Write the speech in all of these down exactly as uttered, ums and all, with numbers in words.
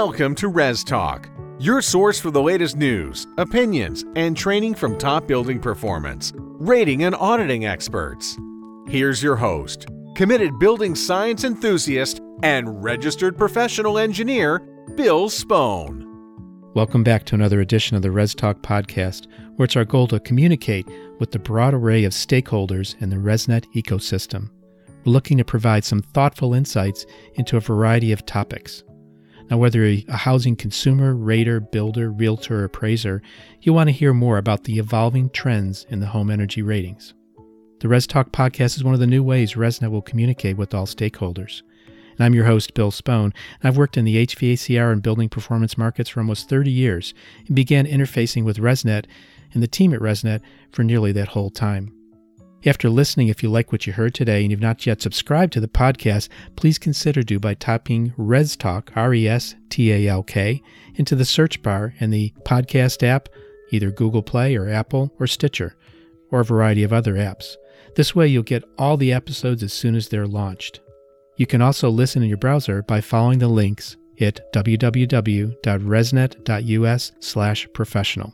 Welcome to ResTalk, your source for the latest news, opinions, and training from top building performance, rating and auditing experts. Here's your host, committed building science enthusiast and registered professional engineer, Bill Spohn. Welcome back to another edition of the ResTalk podcast, where it's our goal to communicate with the broad array of stakeholders in the ResNet ecosystem. We're looking to provide some thoughtful insights into a variety of topics. Now, whether you're a housing consumer, rater, builder, realtor, or appraiser, you want to hear more about the evolving trends in the home energy ratings. The ResTalk podcast is one of the new ways ResNet will communicate with all stakeholders. And I'm your host, Bill Spohn, and I've worked in the H V A C R and building performance markets for almost thirty years and began interfacing with ResNet and the team at ResNet for nearly that whole time. After listening, if you like what you heard today and you've not yet subscribed to the podcast, please consider do by typing ResTalk, R E S T A L K, into the search bar in the podcast app, either Google Play or Apple or Stitcher, or a variety of other apps. This way you'll get all the episodes as soon as they're launched. You can also listen in your browser by following the links at w w w dot resnet dot u s slash professional.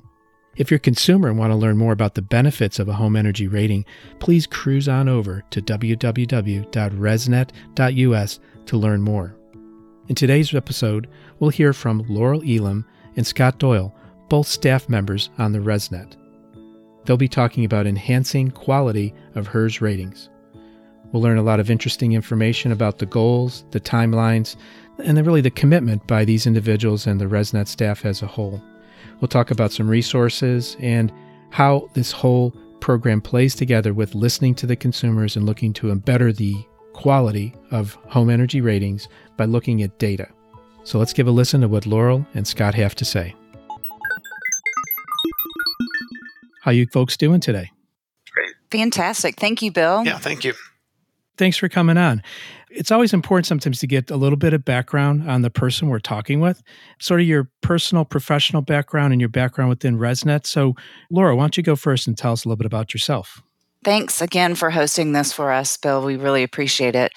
If you're a consumer and want to learn more about the benefits of a home energy rating, please cruise on over to w w w dot resnet dot u s to learn more. In today's episode, we'll hear from Laurel Elam and Scott Doyle, both staff members on the ResNet. They'll be talking about enhancing quality of HERS ratings. We'll learn a lot of interesting information about the goals, the timelines, and then really the commitment by these individuals and the ResNet staff as a whole. We'll talk about some resources and how this whole program plays together with listening to the consumers and looking to better the quality of home energy ratings by looking at data. So let's give a listen to what Laurel and Scott have to say. How you folks doing today? Great. Fantastic. Thank you, Bill. Yeah, thank you. Thanks for coming on. It's always important sometimes to get a little bit of background on the person we're talking with, sort of your personal, professional background and your background within ResNet. So, Laura, why don't you go first and tell us a little bit about yourself? Thanks again for hosting this for us, Bill. We really appreciate it.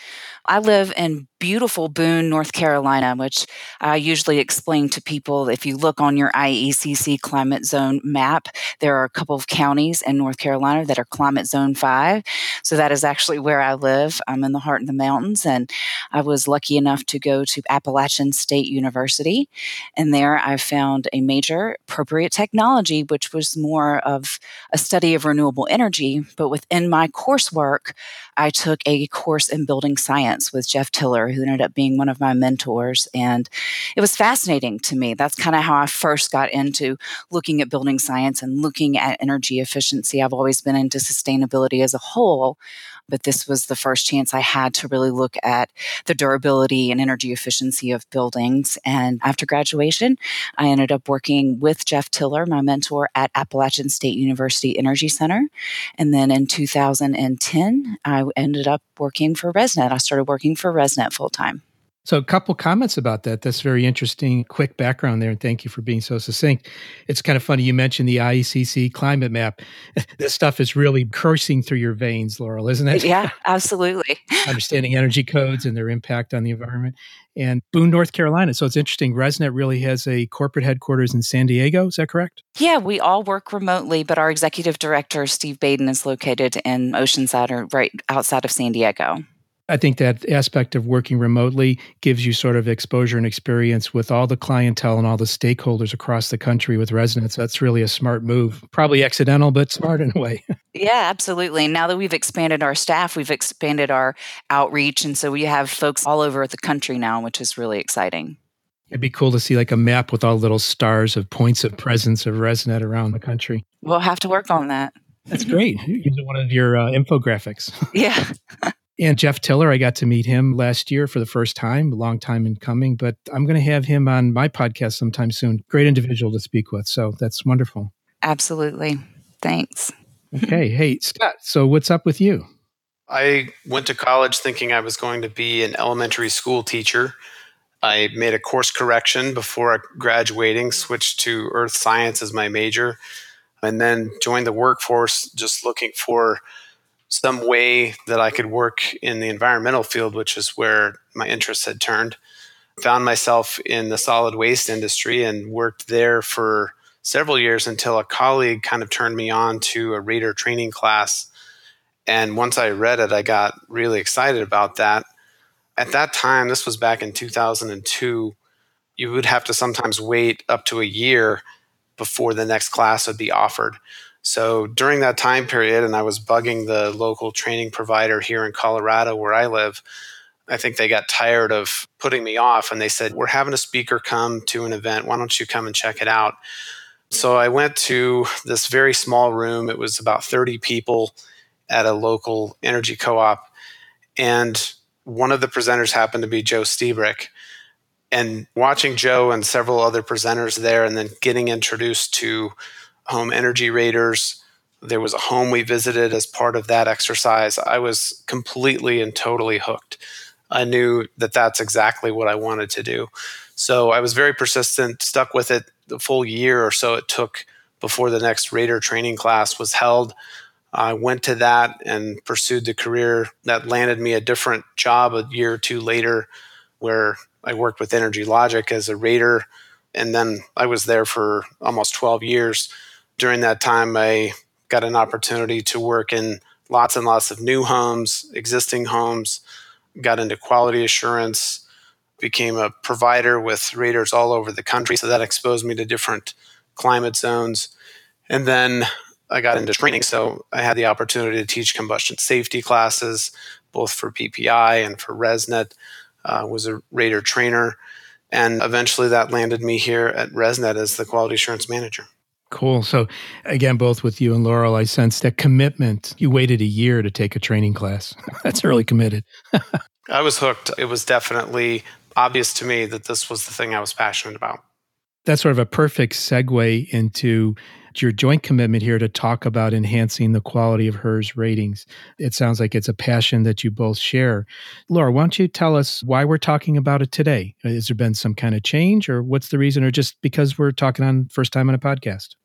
I live in beautiful Boone, North Carolina, which I usually explain to people. If you look on your I E C C climate zone map, there are a couple of counties in North Carolina that are climate zone five. So that is actually where I live. I'm in the heart of the mountains, and I was lucky enough to go to Appalachian State University. And there I found a major, appropriate technology, which was more of a study of renewable energy. But within my coursework, I took a course in building science with Jeff Tiller, who ended up being one of my mentors. And it was fascinating to me. That's kind of how I first got into looking at building science and looking at energy efficiency. I've always been into sustainability as a whole, but this was the first chance I had to really look at the durability and energy efficiency of buildings. And after graduation, I ended up working with Jeff Tiller, my mentor, at Appalachian State University Energy Center. And then in two thousand ten, I ended up working for ResNet. I started working for ResNet full-time. So a couple comments about that. That's very interesting, quick background there, and thank you for being so succinct. It's kind of funny you mentioned the I E C C climate map. This stuff is really coursing through your veins, Laurel, isn't it? Yeah, absolutely. Understanding energy codes and their impact on the environment. And Boone, North Carolina. So it's interesting. ResNet really has a corporate headquarters in San Diego. Is that correct? Yeah, we all work remotely, but our executive director, Steve Baden, is located in Oceanside, or right outside of San Diego. I think that aspect of working remotely gives you sort of exposure and experience with all the clientele and all the stakeholders across the country with ResNet. That's really a smart move. Probably accidental, but smart in a way. Yeah, absolutely. Now that we've expanded our staff, we've expanded our outreach. And so we have folks all over the country now, which is really exciting. It'd be cool to see like a map with all little stars of points of presence of ResNet around the country. We'll have to work on that. That's great. Use one of your uh, infographics. Yeah. And Jeff Tiller, I got to meet him last year for the first time, a long time in coming, but I'm going to have him on my podcast sometime soon. Great individual to speak with. So that's wonderful. Absolutely. Thanks. Okay. Hey, Scott, so what's up with you? I went to college thinking I was going to be an elementary school teacher. I made a course correction before graduating, switched to earth science as my major, and then joined the workforce just looking for some way that I could work in the environmental field, which is where my interests had turned. found myself in the solid waste industry and worked there for several years until a colleague kind of turned me on to a rater training class. And once I read it, I got really excited about that. At that time, this was back in two thousand two, you would have to sometimes wait up to a year before the next class would be offered. So during that time period, and I was bugging the local training provider here in Colorado where I live, I think they got tired of putting me off and they said, we're having a speaker come to an event. Why don't you come and check it out? So I went to this very small room. It was about thirty people at a local energy co-op. And one of the presenters happened to be Joe Stiebrick. And watching Joe and several other presenters there and then getting introduced to home energy raters, there was a home we visited as part of that exercise. I was completely and totally hooked. I knew that that's exactly what I wanted to do. So I was very persistent, stuck with it the full year or so it took before the next rater training class was held. I went to that and pursued the career that landed me a different job a year or two later where I worked with Energy Logic as a rater. And then I was there for almost twelve years. During that time, I got an opportunity to work in lots and lots of new homes, existing homes, got into quality assurance, became a provider with raters all over the country. So that exposed me to different climate zones. And then I got into training. So I had the opportunity to teach combustion safety classes, both for P P I and for ResNet. I uh, was a rater trainer. And eventually that landed me here at ResNet as the quality assurance manager. Cool. So again, both with you and Laurel, I sensed that commitment. You waited a year to take a training class. That's really committed. I was hooked. It was definitely obvious to me that this was the thing I was passionate about. That's sort of a perfect segue into your joint commitment here to talk about enhancing the quality of HERS ratings. It sounds like it's a passion that you both share. Laura, why don't you tell us why we're talking about it today? Has there been some kind of change or what's the reason or just because we're talking on first time on a podcast?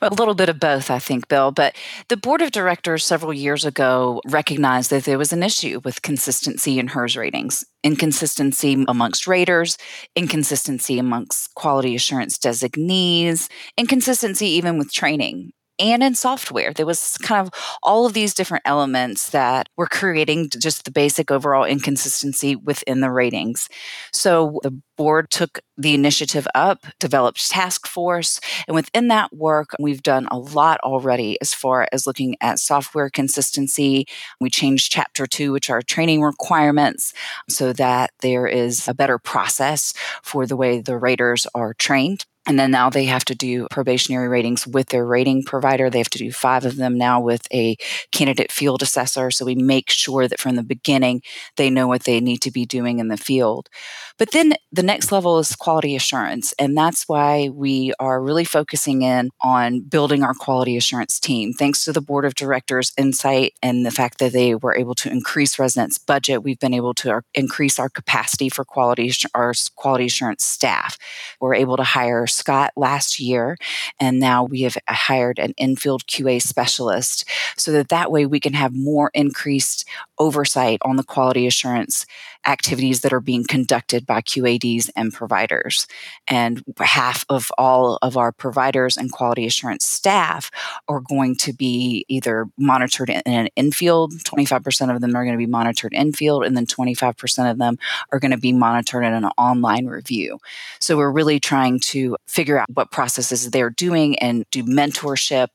Well, a little bit of both, I think, Bill. But the board of directors several years ago recognized that there was an issue with consistency in HERS ratings, inconsistency amongst raters, inconsistency amongst quality assurance designees, inconsistency even with training and in software. There was kind of all of these different elements that were creating just the basic overall inconsistency within the ratings. So the board took the initiative up, developed task force, and within that work, we've done a lot already as far as looking at software consistency. We changed chapter two, which are training requirements, so that there is a better process for the way the raters are trained. And then now they have to do probationary ratings with their rating provider. They have to do five of them now with a candidate field assessor. So we make sure that from the beginning, they know what they need to be doing in the field. But then the next level is quality assurance. And that's why we are really focusing in on building our quality assurance team. Thanks to the board of directors' insight and the fact that they were able to increase ResNet's budget, we've been able to increase our capacity for quality, our quality assurance staff. We're able to hire Scott last year, and now we have hired an in-field Q A specialist so that that way we can have more increased oversight on the quality assurance activities that are being conducted by Q A Ds and providers. And half of all of our providers and quality assurance staff are going to be either monitored in an in-field, twenty-five percent of them are going to be monitored in-field, and then twenty-five percent of them are going to be monitored in an online review. So we're really trying to figure out what processes they're doing and do mentorship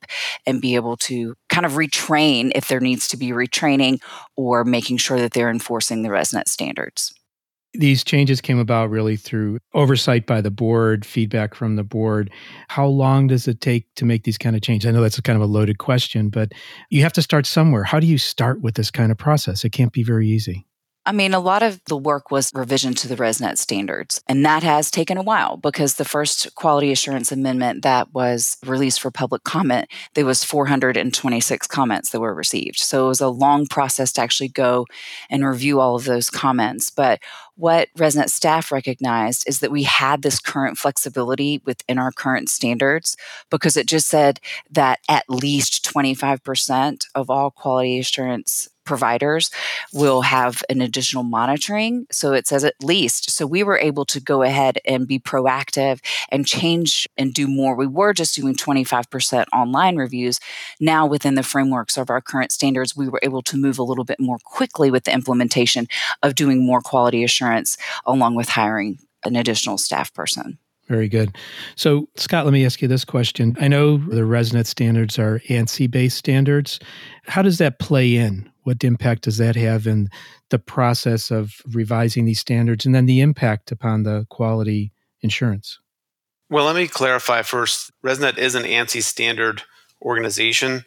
and be able to kind of retrain if there needs to be retraining or making sure that they're enforcing the ResNet standards. These changes came about really through oversight by the board, feedback from the board. How long does it take to make these kind of changes? I know that's kind of a loaded question, but you have to start somewhere. How do you start with this kind of process? It can't be very easy. I mean, a lot of the work was revision to the ResNet standards, and that has taken a while because the first quality assurance amendment that was released for public comment, there was four hundred twenty-six comments that were received. So it was a long process to actually go and review all of those comments. But what ResNet staff recognized is that we had this current flexibility within our current standards because it just said that at least twenty-five percent of all quality assurance providers will have an additional monitoring. So it says at least. So we were able to go ahead and be proactive and change and do more. We were just doing twenty-five percent online reviews. Now, within the frameworks of our current standards, we were able to move a little bit more quickly with the implementation of doing more quality assurance along with hiring an additional staff person. Very good. So, Scott, let me ask you this question. I know the ResNet standards are ANSI-based standards. How does that play in? What impact does that have in the process of revising these standards and then the impact upon the quality insurance? Well, let me clarify first. ResNet is an ANSI standard organization.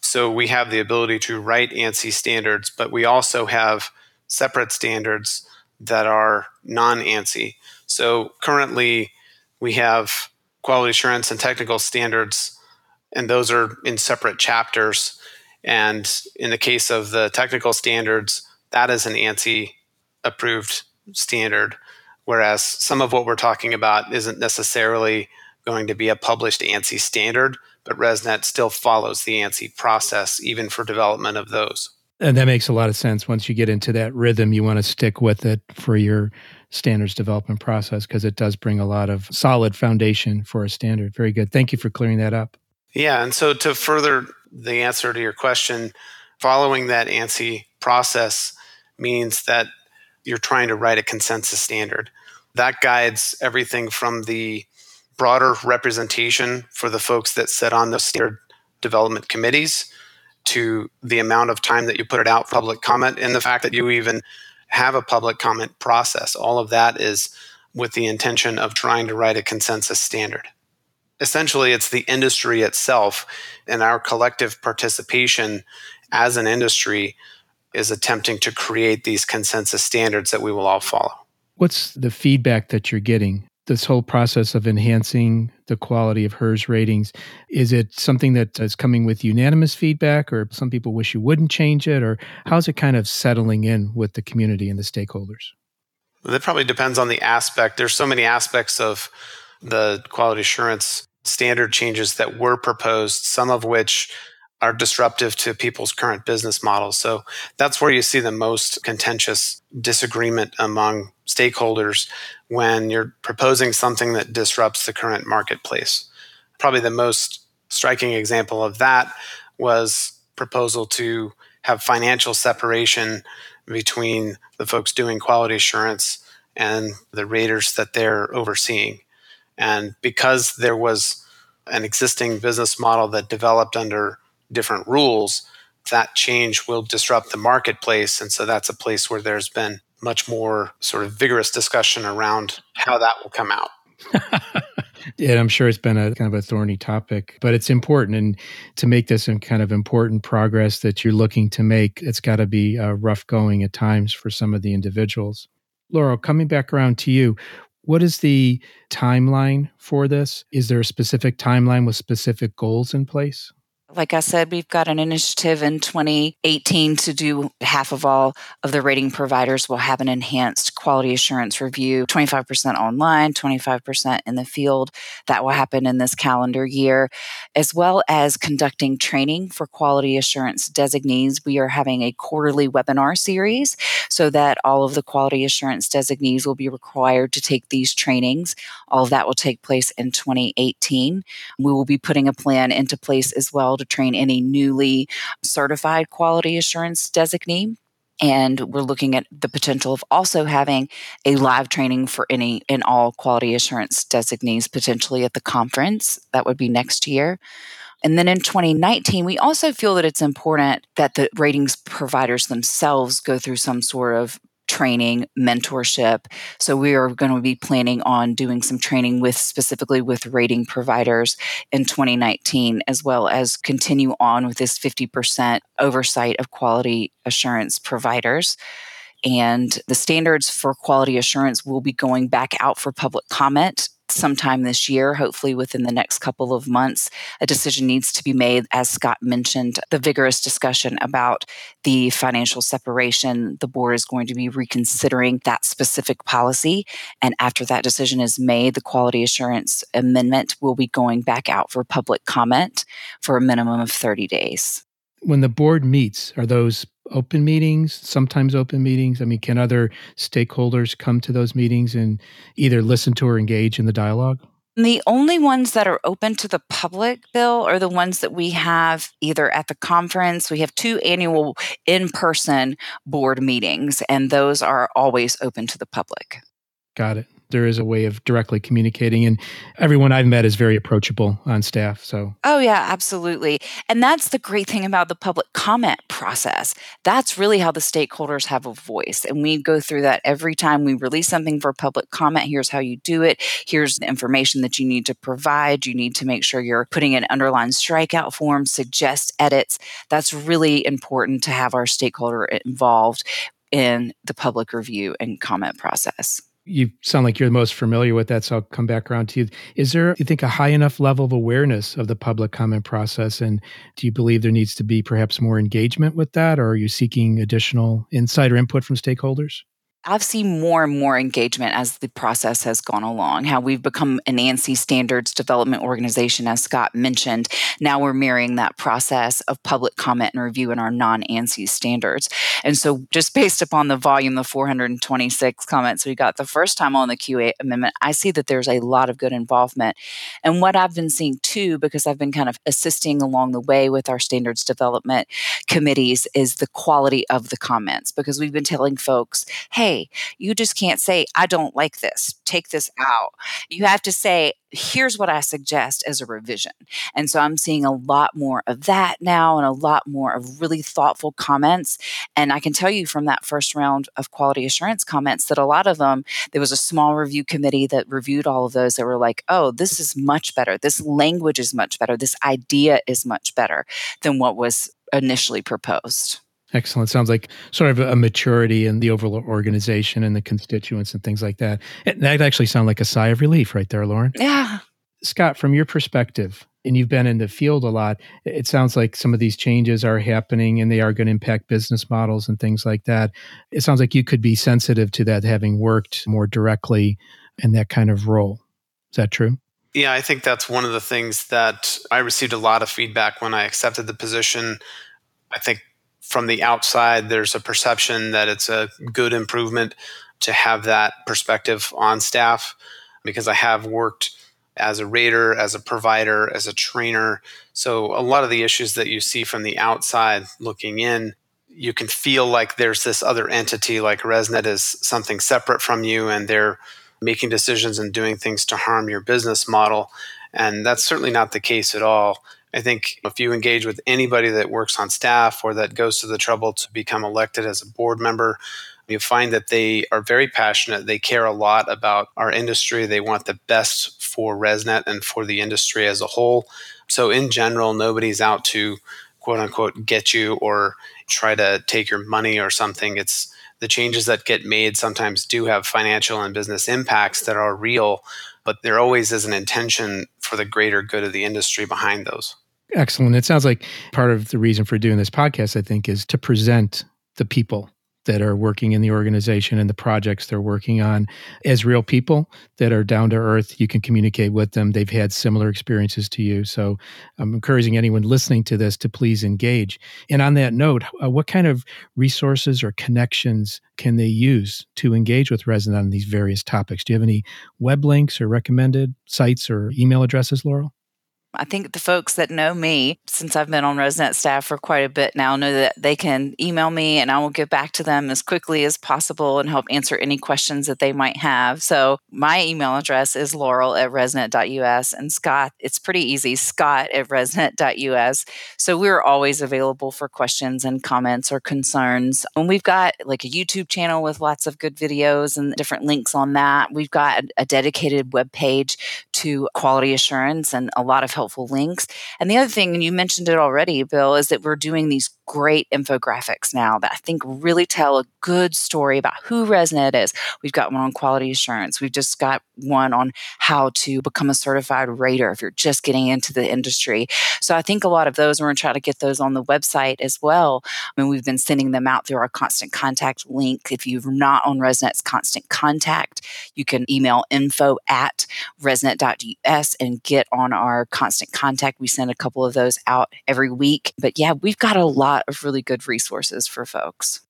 So we have the ability to write ANSI standards, but we also have separate standards that are non-ANSI. So currently, we have quality assurance and technical standards, and those are in separate chapters. And in the case of the technical standards, that is an ANSI-approved standard, whereas some of what we're talking about isn't necessarily going to be a published ANSI standard, but ResNet still follows the ANSI process, even for development of those. And that makes a lot of sense. Once you get into that rhythm, you want to stick with it for your standards development process because it does bring a lot of solid foundation for a standard. Very good. Thank you for clearing that up. Yeah. And so to further the answer to your question, following that ANSI process means that you're trying to write a consensus standard. That guides everything from the broader representation for the folks that sit on the standard development committees to the amount of time that you put it out, public comment, and the fact that you even have a public comment process. All of that is with the intention of trying to write a consensus standard. Essentially, it's the industry itself, and our collective participation as an industry is attempting to create these consensus standards that we will all follow. What's the feedback that you're getting? This whole process of enhancing the quality of HERS ratings, is it something that is coming with unanimous feedback, or some people wish you wouldn't change it, or how's it kind of settling in with the community and the stakeholders? That probably depends on the aspect. There's so many aspects of the quality assurance standard changes that were proposed, some of which are disruptive to people's current business models. So that's where you see the most contentious disagreement among stakeholders when you're proposing something that disrupts the current marketplace. Probably the most striking example of that was proposal to have financial separation between the folks doing quality assurance and the raters that they're overseeing. And because there was an existing business model that developed under different rules, that change will disrupt the marketplace. And so that's a place where there's been much more sort of vigorous discussion around how that will come out. Yeah, I'm sure it's been a kind of a thorny topic, but it's important. And to make this some kind of important progress that you're looking to make, it's got to be uh, rough going at times for some of the individuals. Laurel, coming back around to you, what is the timeline for this? Is there a specific timeline with specific goals in place? Like I said, we've got an initiative in twenty eighteen to do half of all of the rating providers will have an enhanced quality assurance review, twenty-five percent online, twenty-five percent in the field. That will happen in this calendar year, as well as conducting training for quality assurance designees. We are having a quarterly webinar series so that all of the quality assurance designees will be required to take these trainings. All of that will take place in twenty eighteen. We will be putting a plan into place as well to train any newly certified quality assurance designee. And we're looking at the potential of also having a live training for any and all quality assurance designees potentially at the conference. That would be next year. And then in twenty nineteen, we also feel that it's important that the ratings providers themselves go through some sort of training, mentorship. So we are going to be planning on doing some training with specifically with rating providers in twenty nineteen, as well as continue on with this fifty percent oversight of quality assurance providers. And the standards for quality assurance will be going back out for public comment sometime this year, hopefully within the next couple of months. A decision needs to be made, as Scott mentioned, the vigorous discussion about the financial separation. The board is going to be reconsidering that specific policy. And after that decision is made, the quality assurance amendment will be going back out for public comment for a minimum of thirty days. When the board meets, are those open meetings, sometimes open meetings? I mean, can other stakeholders come to those meetings and either listen to or engage in the dialogue? The only ones that are open to the public, Bill, are the ones that we have either at the conference. We have two annual in-person board meetings, and those are always open to the public. Got it. There is a way of directly communicating, and everyone I've met is very approachable on staff. So, oh yeah, absolutely. And that's the great thing about the public comment process. That's really how the stakeholders have a voice. And we go through that every time we release something for public comment. Here's how you do it. Here's the information that you need to provide. You need to make sure you're putting in underlined strikeout forms, suggest edits. That's really important to have our stakeholder involved in the public review and comment process. You sound like you're the most familiar with that, so I'll come back around to you. Is there, do you think, a high enough level of awareness of the public comment process? And do you believe there needs to be perhaps more engagement with that? Or are you seeking additional insight or input from stakeholders? I've seen more and more engagement as the process has gone along, how we've become an ANSI standards development organization, as Scott mentioned. Now we're mirroring that process of public comment and review in our non-ANSI standards. And so just based upon the volume, the four hundred twenty-six comments we got the first time on the Q A amendment, I see that there's a lot of good involvement. And what I've been seeing too, because I've been kind of assisting along the way with our standards development committees, is the quality of the comments, because we've been telling folks, hey, you just can't say, I don't like this. Take this out. You have to say, here's what I suggest as a revision. And so I'm seeing a lot more of that now and a lot more of really thoughtful comments. And I can tell you from that first round of quality assurance comments that a lot of them, there was a small review committee that reviewed all of those that were like, oh, this is much better. This language is much better. This idea is much better than what was initially proposed. Excellent. Sounds like sort of a maturity in the overall organization and the constituents and things like that. And that actually sounds like a sigh of relief right there, Lauren. Yeah. Scott, from your perspective, and you've been in the field a lot, it sounds like some of these changes are happening and they are going to impact business models and things like that. It sounds like you could be sensitive to that, having worked more directly in that kind of role. Is that true? Yeah, I think that's one of the things that I received a lot of feedback when I accepted the position. I think from the outside, there's a perception that it's a good improvement to have that perspective on staff, because I have worked as a rater, as a provider, as a trainer. So a lot of the issues that you see from the outside looking in, you can feel like there's this other entity, like ResNet is something separate from you, and they're making decisions and doing things to harm your business model. And that's certainly not the case at all. I think if you engage with anybody that works on staff or that goes to the trouble to become elected as a board member, you find that they are very passionate. They care a lot about our industry. They want the best for ResNet and for the industry as a whole. So in general, nobody's out to, quote unquote, get you or try to take your money or something. It's the changes that get made sometimes do have financial and business impacts that are real, but there always is an intention for the greater good of the industry behind those. Excellent. It sounds like part of the reason for doing this podcast, I think, is to present the people that are working in the organization and the projects they're working on as real people that are down to earth. You can communicate with them. They've had similar experiences to you. So I'm encouraging anyone listening to this to please engage. And on that note, what kind of resources or connections can they use to engage with ResNet on these various topics? Do you have any web links or recommended sites or email addresses, Laurel? I think the folks that know me, since I've been on ResNet staff for quite a bit now, know that they can email me and I will get back to them as quickly as possible and help answer any questions that they might have. So my email address is laurel at resnet.us, and Scott, it's pretty easy, scott at resnet.us. So we're always available for questions and comments or concerns. And we've got like a YouTube channel with lots of good videos and different links on that. We've got a dedicated webpage to quality assurance and a lot of help. helpful links. And the other thing, and you mentioned it already, Bill, is that we're doing these great infographics now that I think really tell a good story about who ResNet is. We've got one on quality assurance. We've just got one on how to become a certified rater if you're just getting into the industry. So I think a lot of those, we're going to try to get those on the website as well. I mean, we've been sending them out through our Constant Contact link. If you're not on ResNet's Constant Contact, you can email info at resnet.us and get on our Constant Contact. We send a couple of those out every week. But yeah, we've got a lot lot of really good resources for folks.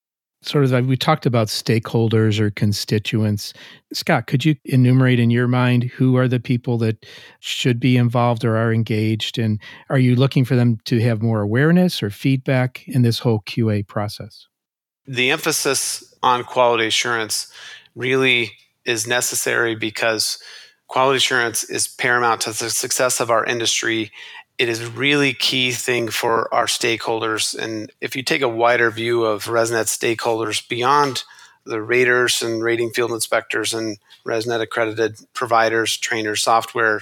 Sort of, we talked about stakeholders or constituents. Scott, could you enumerate in your mind who are the people that should be involved or are engaged? And are you looking for them to have more awareness or feedback in this whole Q A process? The emphasis on quality assurance really is necessary because quality assurance is paramount to the success of our industry. It is a really key thing for our stakeholders. And if you take a wider view of ResNet stakeholders beyond the raters and rating field inspectors and ResNet accredited providers, trainers, software,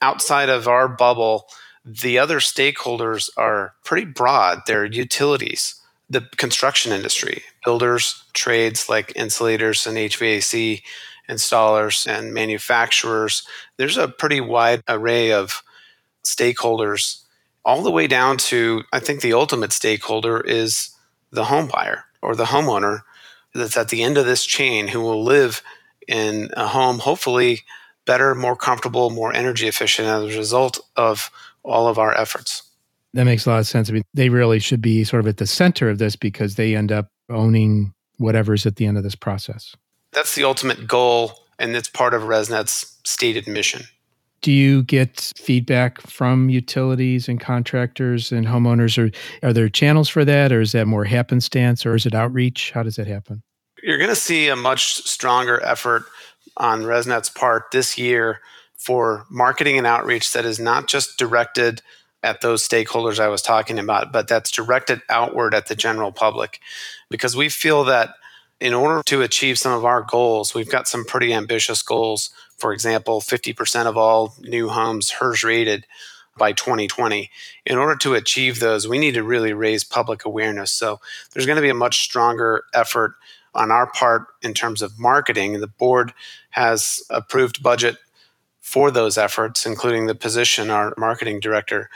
outside of our bubble, the other stakeholders are pretty broad. They're utilities, the construction industry, builders, trades like insulators and H V A C, installers and manufacturers. There's a pretty wide array of stakeholders, all the way down to, I think the ultimate stakeholder is the home buyer or the homeowner that's at the end of this chain who will live in a home, hopefully better, more comfortable, more energy efficient as a result of all of our efforts. That makes a lot of sense. I mean, they really should be sort of at the center of this because they end up owning whatever's at the end of this process. That's the ultimate goal, and it's part of ResNet's stated mission. Do you get feedback from utilities and contractors and homeowners? Or are there channels for that? Or is that more happenstance? Or is it outreach? How does that happen? You're going to see a much stronger effort on ResNet's part this year for marketing and outreach that is not just directed at those stakeholders I was talking about, but that's directed outward at the general public. Because we feel that in order to achieve some of our goals, we've got some pretty ambitious goals. For example, fifty percent of all new homes HERS rated by twenty twenty. In order to achieve those, we need to really raise public awareness. So there's going to be a much stronger effort on our part in terms of marketing. The board has approved budget for those efforts, including the position, our marketing director.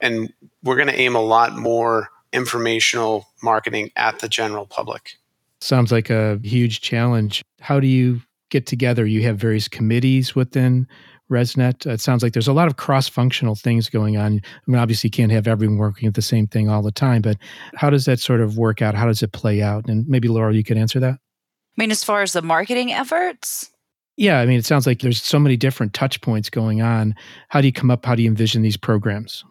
And we're going to aim a lot more informational marketing at the general public. Sounds like a huge challenge. How do you get together? You have various committees within ResNet. It sounds like there's a lot of cross-functional things going on. I mean, obviously you can't have everyone working at the same thing all the time, but how does that sort of work out? How does it play out? And maybe, Laurel, you could answer that. I mean, as far as the marketing efforts? Yeah, I mean, it sounds like there's so many different touch points going on. How do you come up, how do you envision these programs?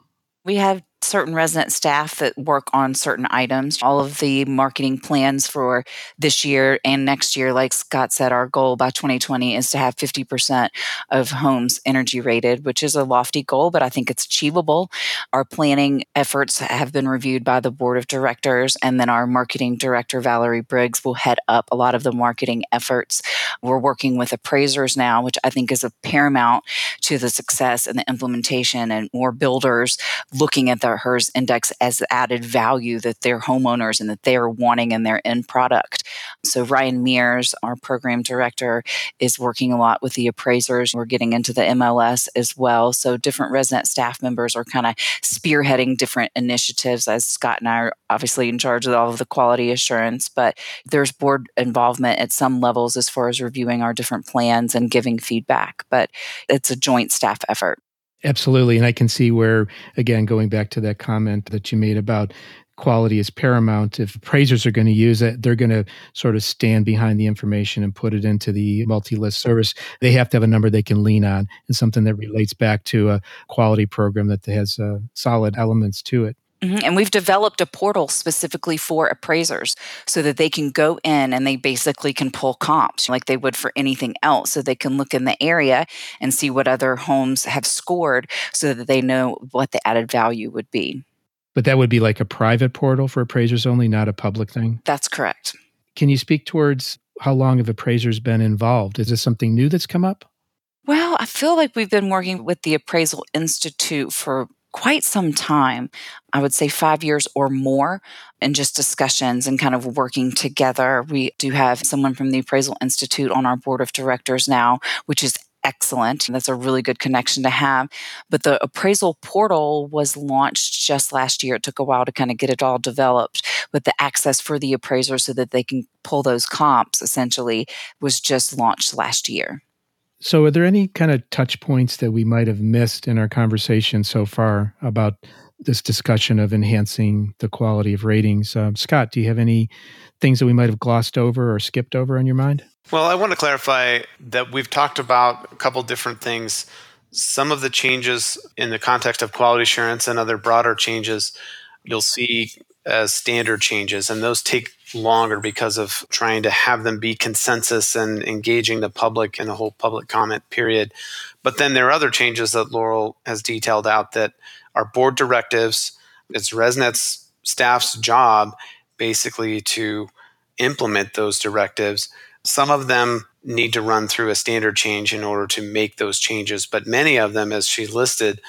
We have certain ResNet staff that work on certain items. All of the marketing plans for this year and next year, like Scott said, our goal by twenty twenty is to have fifty percent of homes energy rated, which is a lofty goal, but I think it's achievable. Our planning efforts have been reviewed by the board of directors, and then our marketing director, Valerie Briggs, will head up a lot of the marketing efforts. We're working with appraisers now, which I think is a paramount to the success and the implementation, and more builders looking at their HERS index as the added value that their homeowners and that they are wanting in their end product. So Ryan Mears, our program director, is working a lot with the appraisers. We're getting into the M L S as well. So different ResNet staff members are kind of spearheading different initiatives, as Scott and I are obviously in charge of all of the quality assurance, but there's board involvement at some levels as far as reviewing our different plans and giving feedback, but it's a joint staff effort. Absolutely. And I can see where, again, going back to that comment that you made about quality is paramount. If appraisers are going to use it, they're going to sort of stand behind the information and put it into the multi-list service. They have to have a number they can lean on and something that relates back to a quality program that has uh, solid elements to it. Mm-hmm. And we've developed a portal specifically for appraisers so that they can go in and they basically can pull comps like they would for anything else. So they can look in the area and see what other homes have scored so that they know what the added value would be. But that would be like a private portal for appraisers only, not a public thing? That's correct. Can you speak towards how long have appraisers been involved? Is this something new that's come up? Well, I feel like we've been working with the Appraisal Institute for quite some time, I would say five years or more, and just discussions and kind of working together. We do have someone from the Appraisal Institute on our board of directors now, which is excellent. And that's a really good connection to have. But the appraisal portal was launched just last year. It took a while to kind of get it all developed, but the access for the appraisers so that they can pull those comps essentially was just launched last year. So are there any kind of touch points that we might have missed in our conversation so far about this discussion of enhancing the quality of ratings. Um, Scott, do you have any things that we might have glossed over or skipped over on your mind? Well, I want to clarify that we've talked about a couple different things. Some of the changes in the context of quality assurance and other broader changes you'll see as standard changes, and those take longer because of trying to have them be consensus and engaging the public in a whole public comment period. But then there are other changes that Laurel has detailed out that are board directives. It's ResNet's staff's job basically to implement those directives. Some of them need to run through a standard change in order to make those changes, but many of them, as she listed,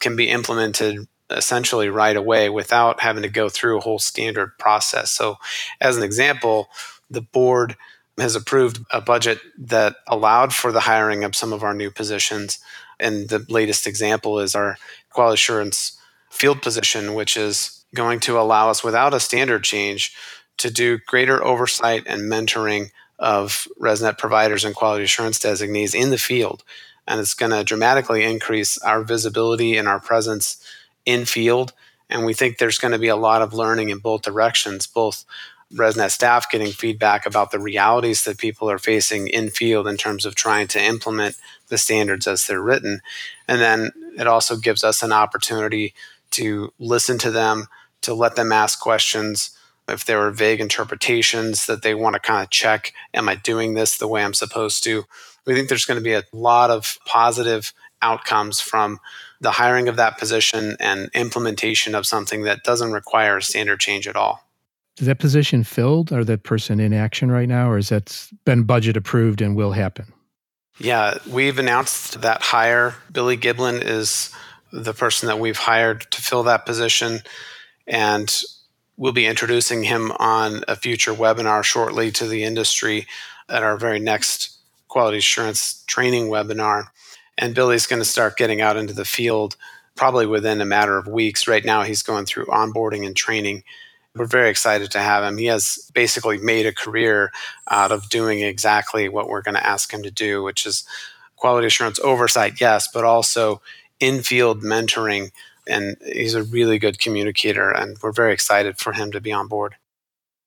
can be implemented essentially right away without having to go through a whole standard process. So as an example, the board has approved a budget that allowed for the hiring of some of our new positions. And the latest example is our quality assurance field position, which is going to allow us, without a standard change, to do greater oversight and mentoring of ResNet providers and quality assurance designees in the field. And it's going to dramatically increase our visibility and our presence in field. And we think there's going to be a lot of learning in both directions, both ResNet staff getting feedback about the realities that people are facing in field in terms of trying to implement the standards as they're written. And then it also gives us an opportunity to listen to them, to let them ask questions. If there are vague interpretations that they want to kind of check, am I doing this the way I'm supposed to? We think there's going to be a lot of positive outcomes from the hiring of that position and implementation of something that doesn't require a standard change at all. Is that position filled? Are that person in action right now, or is that been budget approved and will happen? Yeah, we've announced that hire. Billy Giblin is the person that we've hired to fill that position, and we'll be introducing him on a future webinar shortly to the industry at our very next quality assurance training webinar. And Billy's going to start getting out into the field probably within a matter of weeks. Right now, he's going through onboarding and training. We're very excited to have him. He has basically made a career out of doing exactly what we're going to ask him to do, which is quality assurance oversight, yes, but also in-field mentoring. And he's a really good communicator, and we're very excited for him to be on board.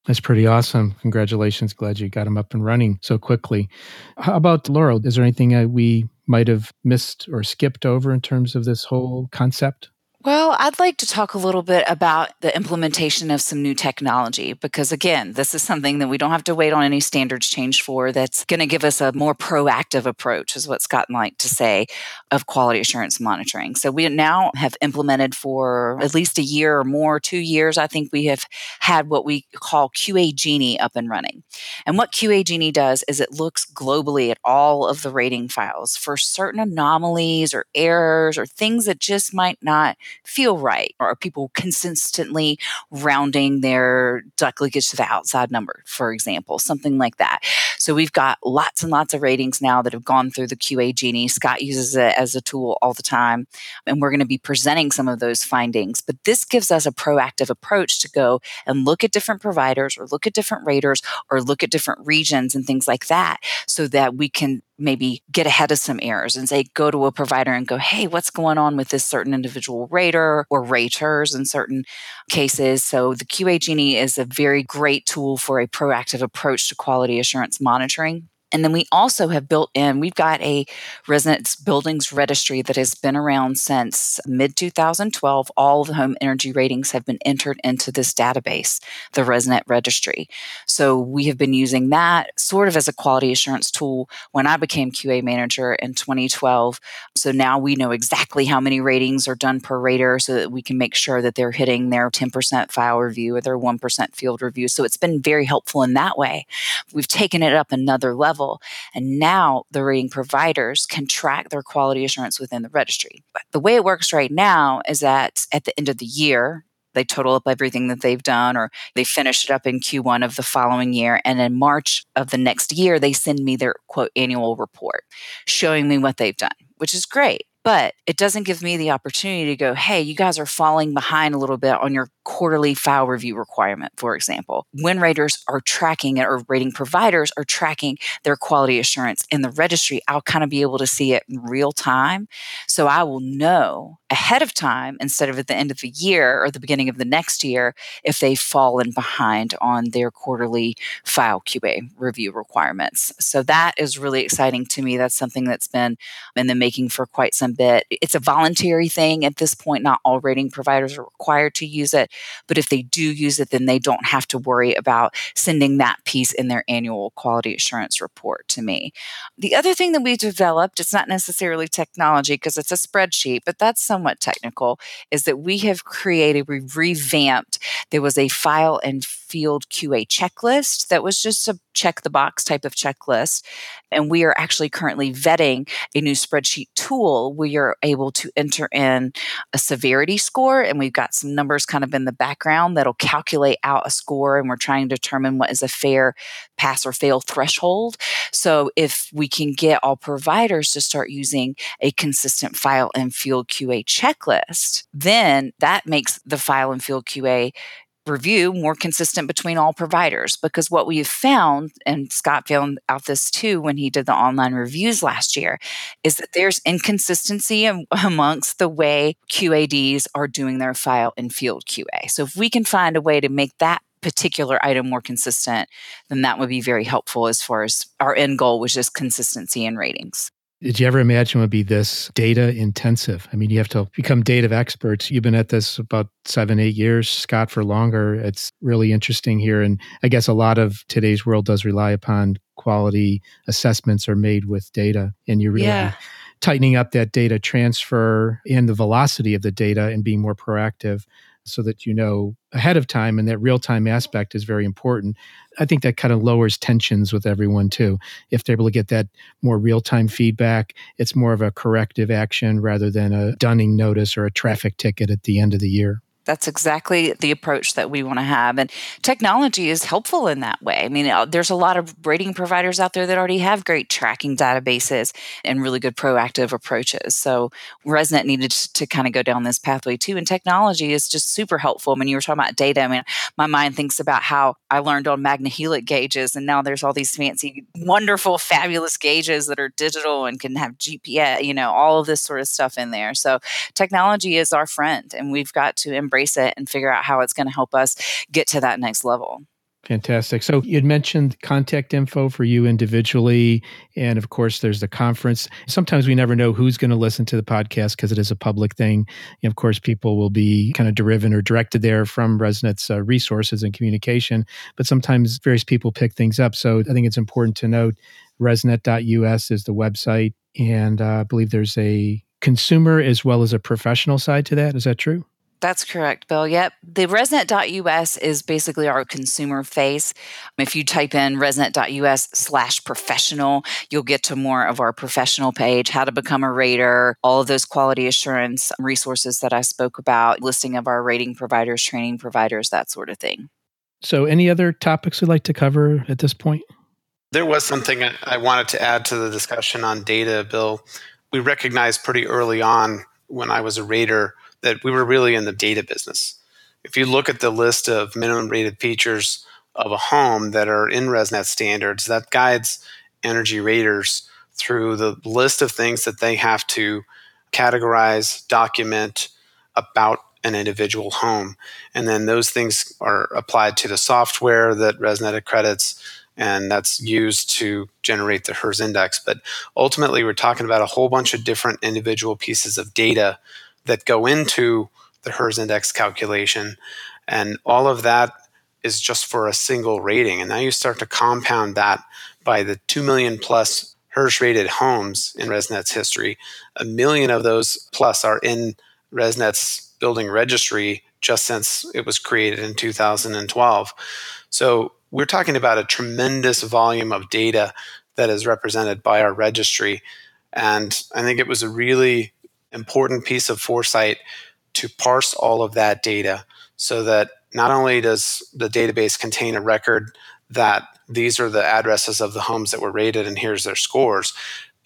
That's pretty awesome. Congratulations. Glad you got him up and running so quickly. How about Laurel? Is there anything we might have missed or skipped over in terms of this whole concept? Well, I'd like to talk a little bit about the implementation of some new technology, because again, this is something that we don't have to wait on any standards change for. That's going to give us a more proactive approach, is what Scott liked to say, of quality assurance monitoring. So we now have implemented for at least a year or more, two years, I think we have had what we call Q A Genie up and running. And what Q A Genie does is it looks globally at all of the rating files for certain anomalies or errors or things that just might not feel right, or are people consistently rounding their duct leakage to the outside number, for example, something like that. So we've got lots and lots of ratings now that have gone through the Q A Genie. Scott uses it as a tool all the time, and we're going to be presenting some of those findings. But this gives us a proactive approach to go and look at different providers or look at different raters or look at different regions and things like that, so that we can maybe get ahead of some errors and say, go to a provider and go, hey, what's going on with this certain individual rater or raters in certain cases? So the Q A Genie is a very great tool for a proactive approach to quality assurance monitoring. And then we also have built in, we've got a ResNet Buildings Registry that has been around since mid twenty twelve. All of the home energy ratings have been entered into this database, the ResNet Registry. So we have been using that sort of as a quality assurance tool when I became Q A manager in twenty twelve. So now we know exactly how many ratings are done per rater, so that we can make sure that they're hitting their ten percent file review or their one percent field review. So it's been very helpful in that way. We've taken it up another level. And now the rating providers can track their quality assurance within the registry. But the way it works right now is that at the end of the year, they total up everything that they've done, or they finish it up in Q one of the following year. And in March of the next year, they send me their, quote, annual report showing me what they've done, which is great. But it doesn't give me the opportunity to go, hey, you guys are falling behind a little bit on your quarterly file review requirement, for example. When raters are tracking it, or rating providers are tracking their quality assurance in the registry, I'll kind of be able to see it in real time. So I will know ahead of time, instead of at the end of the year or the beginning of the next year, if they've fallen behind on their quarterly file Q A review requirements. So that is really exciting to me. That's something that's been in the making for quite some bit. It's a voluntary thing at this point. Not all rating providers are required to use it, but if they do use it, then they don't have to worry about sending that piece in their annual quality assurance report to me. The other thing that we developed, it's not necessarily technology because it's a spreadsheet, but that's something somewhat technical, is that we have created, we've revamped, there was a file and field Q A checklist that was just a check the box type of checklist. And we are actually currently vetting a new spreadsheet tool where you're able to enter in a severity score. And we've got some numbers kind of in the background that'll calculate out a score. And we're trying to determine what is a fair pass or fail threshold. So if we can get all providers to start using a consistent file and field Q A checklist, then that makes the file and field Q A review more consistent between all providers. Because what we have found, and Scott found out this too when he did the online reviews last year, is that there's inconsistency in, amongst the way Q A Ds are doing their file and field Q A. So if we can find a way to make that particular item more consistent, then that would be very helpful as far as our end goal, which is consistency in ratings. Did you ever imagine it would be this data intensive? I mean, you have to become data experts. You've been at this about seven, eight years, Scott, for longer. It's really interesting here. And I guess a lot of today's world does rely upon quality assessments are made with data. And you're really yeah. tightening up that data transfer and the velocity of the data and being more proactive so that you know ahead of time. And that real-time aspect is very important. I think that kind of lowers tensions with everyone too. If they're able to get that more real-time feedback, it's more of a corrective action rather than a dunning notice or a traffic ticket at the end of the year. That's exactly the approach that we want to have. And technology is helpful in that way. I mean, there's a lot of rating providers out there that already have great tracking databases and really good proactive approaches. So ResNet needed to kind of go down this pathway too. And technology is just super helpful. I mean, you were talking about data. I mean, my mind thinks about how I learned on MagnaHeelot gauges, and now there's all these fancy, wonderful, fabulous gauges that are digital and can have G P S, you know, all of this sort of stuff in there. So technology is our friend, and we've got to embrace it and figure out how it's going to help us get to that next level. Fantastic. So you'd mentioned contact info for you individually. And of course, there's the conference. Sometimes we never know who's going to listen to the podcast because it is a public thing. And of course, people will be kind of driven or directed there from ResNet's uh, resources and communication. But sometimes various people pick things up. So I think it's important to note resnet dot U S is the website. And uh, I believe there's a consumer as well as a professional side to that. Is that true? That's correct, Bill. Yep. The resnet dot U S is basically our consumer face. If you type in resnet.us slash professional, you'll get to more of our professional page, how to become a rater, all of those quality assurance resources that I spoke about, listing of our rating providers, training providers, that sort of thing. So any other topics we'd like to cover at this point? There was something I wanted to add to the discussion on data, Bill. We recognized pretty early on when I was a rater that we were really in the data business. If you look at the list of minimum rated features of a home that are in ResNet standards, that guides energy raters through the list of things that they have to categorize, document about an individual home. And then those things are applied to the software that ResNet accredits, and that's used to generate the HERS index. But ultimately, we're talking about a whole bunch of different individual pieces of data that go into the HERS index calculation. And all of that is just for a single rating. And now you start to compound that by the two million plus HERS rated homes in ResNet's history. A million of those plus are in ResNet's building registry just since it was created in two thousand twelve. So we're talking about a tremendous volume of data that is represented by our registry. And I think it was a really important piece of foresight to parse all of that data so that not only does the database contain a record that these are the addresses of the homes that were rated and here's their scores,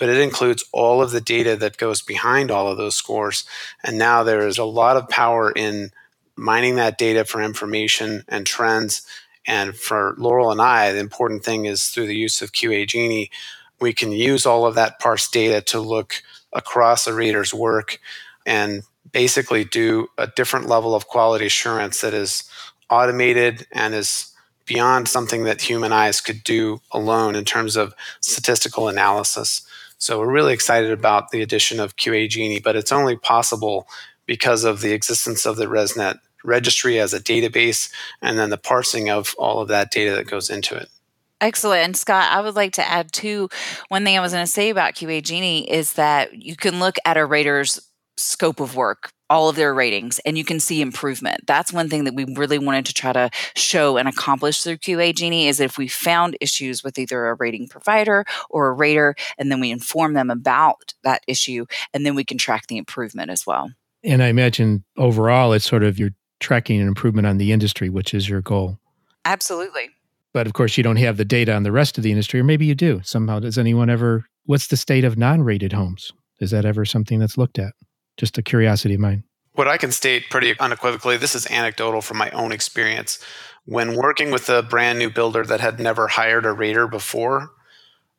but it includes all of the data that goes behind all of those scores. And now there is a lot of power in mining that data for information and trends. And for Laurel and I, the important thing is through the use of Q A Genie, we can use all of that parsed data to look across a reader's work and basically do a different level of quality assurance that is automated and is beyond something that human eyes could do alone in terms of statistical analysis. So we're really excited about the addition of Q A Genie, but it's only possible because of the existence of the ResNet registry as a database and then the parsing of all of that data that goes into it. Excellent. And Scott, I would like to add too, one thing I was going to say about Q A Genie is that you can look at a rater's scope of work, all of their ratings, and you can see improvement. That's one thing that we really wanted to try to show and accomplish through Q A Genie is if we found issues with either a rating provider or a rater, and then we inform them about that issue, and then we can track the improvement as well. And I imagine overall, it's sort of you're tracking an improvement on the industry, which is your goal. Absolutely. But of course, you don't have the data on the rest of the industry, or maybe you do. Somehow, does anyone ever, what's the state of non-rated homes? Is that ever something that's looked at? Just a curiosity of mine. What I can state pretty unequivocally, this is anecdotal from my own experience. When working with a brand new builder that had never hired a rater before,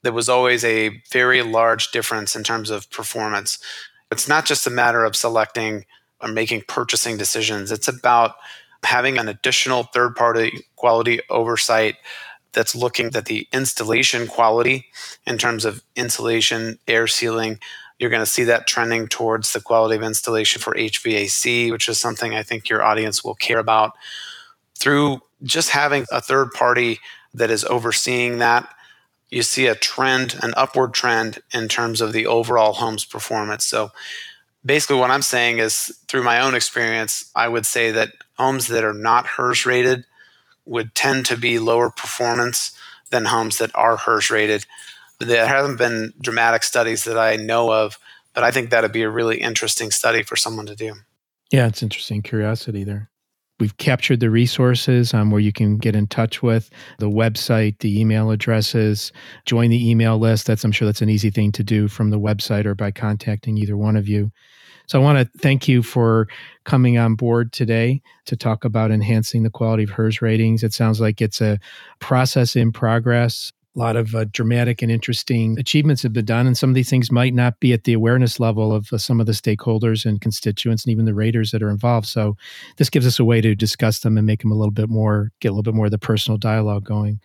there was always a very large difference in terms of performance. It's not just a matter of selecting or making purchasing decisions. It's about having an additional third-party quality oversight that's looking at the installation quality in terms of insulation, air sealing. You're going to see that trending towards the quality of installation for H V A C, which is something I think your audience will care about. Through just having a third party that is overseeing that, you see a trend, an upward trend in terms of the overall home's performance. So basically what I'm saying is through my own experience, I would say that homes that are not HERS rated would tend to be lower performance than homes that are HERS rated. There haven't been dramatic studies that I know of, but I think that'd be a really interesting study for someone to do. Yeah, it's interesting curiosity there. We've captured the resources um, where you can get in touch with, the website, the email addresses, join the email list. That's I'm sure that's an easy thing to do from the website or by contacting either one of you. So I want to thank you for coming on board today to talk about enhancing the quality of HERS ratings. It sounds like it's a process in progress. A lot of uh, dramatic and interesting achievements have been done, and some of these things might not be at the awareness level of uh, some of the stakeholders and constituents and even the raters that are involved. So this gives us a way to discuss them and make them a little bit more, get a little bit more of the personal dialogue going.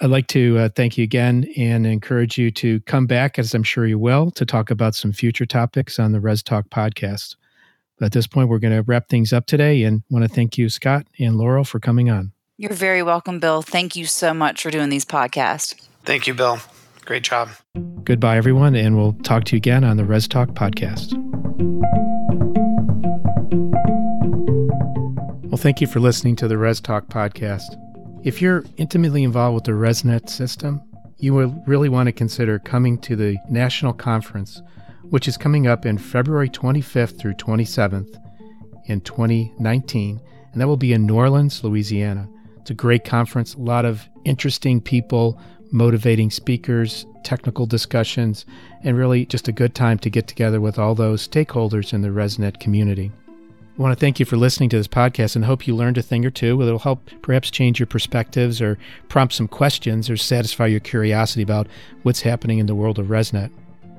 I'd like to uh, thank you again and encourage you to come back, as I'm sure you will, to talk about some future topics on the ResTalk podcast. But at this point, we're going to wrap things up today and want to thank you, Scott and Laurel, for coming on. You're very welcome, Bill. Thank you so much for doing these podcasts. Thank you, Bill. Great job. Goodbye, everyone, and we'll talk to you again on the ResTalk podcast. Well, thank you for listening to the ResTalk podcast. If you're intimately involved with the ResNet system, you will really want to consider coming to the National Conference, which is coming up in February twenty-fifth through twenty-seventh in twenty nineteen, and that will be in New Orleans, Louisiana. It's a great conference, a lot of interesting people, motivating speakers, technical discussions, and really just a good time to get together with all those stakeholders in the ResNet community. I want to thank you for listening to this podcast and hope you learned a thing or two. It'll help perhaps change your perspectives or prompt some questions or satisfy your curiosity about what's happening in the world of ResNet.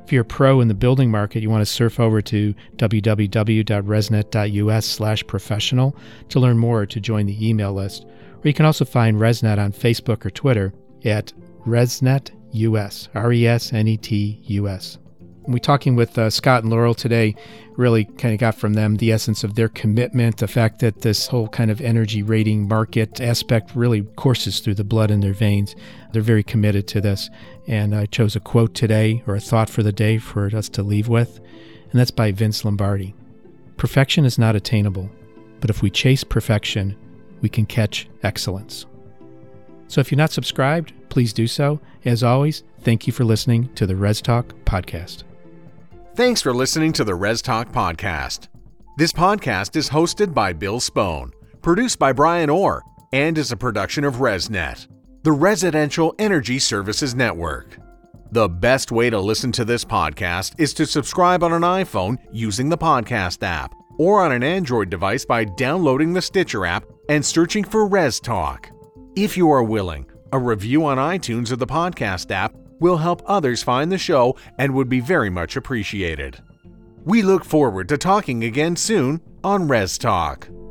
If you're a pro in the building market, you want to surf over to w w w dot resnet dot u s slash professional to learn more or to join the email list. Or you can also find ResNet on Facebook or Twitter at ResNet U S, R E S N E T U S. We're talking with uh, Scott and Laurel today, really kind of got from them the essence of their commitment, the fact that this whole kind of energy rating market aspect really courses through the blood in their veins. They're very committed to this. And I chose a quote today or a thought for the day for us to leave with, and that's by Vince Lombardi. Perfection is not attainable, but if we chase perfection, we can catch excellence. So if you're not subscribed, please do so. As always, thank you for listening to the ResTalk podcast. Thanks for listening to the ResTalk podcast. This podcast is hosted by Bill Spohn, produced by Brian Orr, and is a production of ResNet, the Residential Energy Services Network. The best way to listen to this podcast is to subscribe on an iPhone using the podcast app or on an Android device by downloading the Stitcher app and searching for ResTalk. If you are willing, a review on iTunes or the podcast app will help others find the show and would be very much appreciated. We look forward to talking again soon on ResTalk.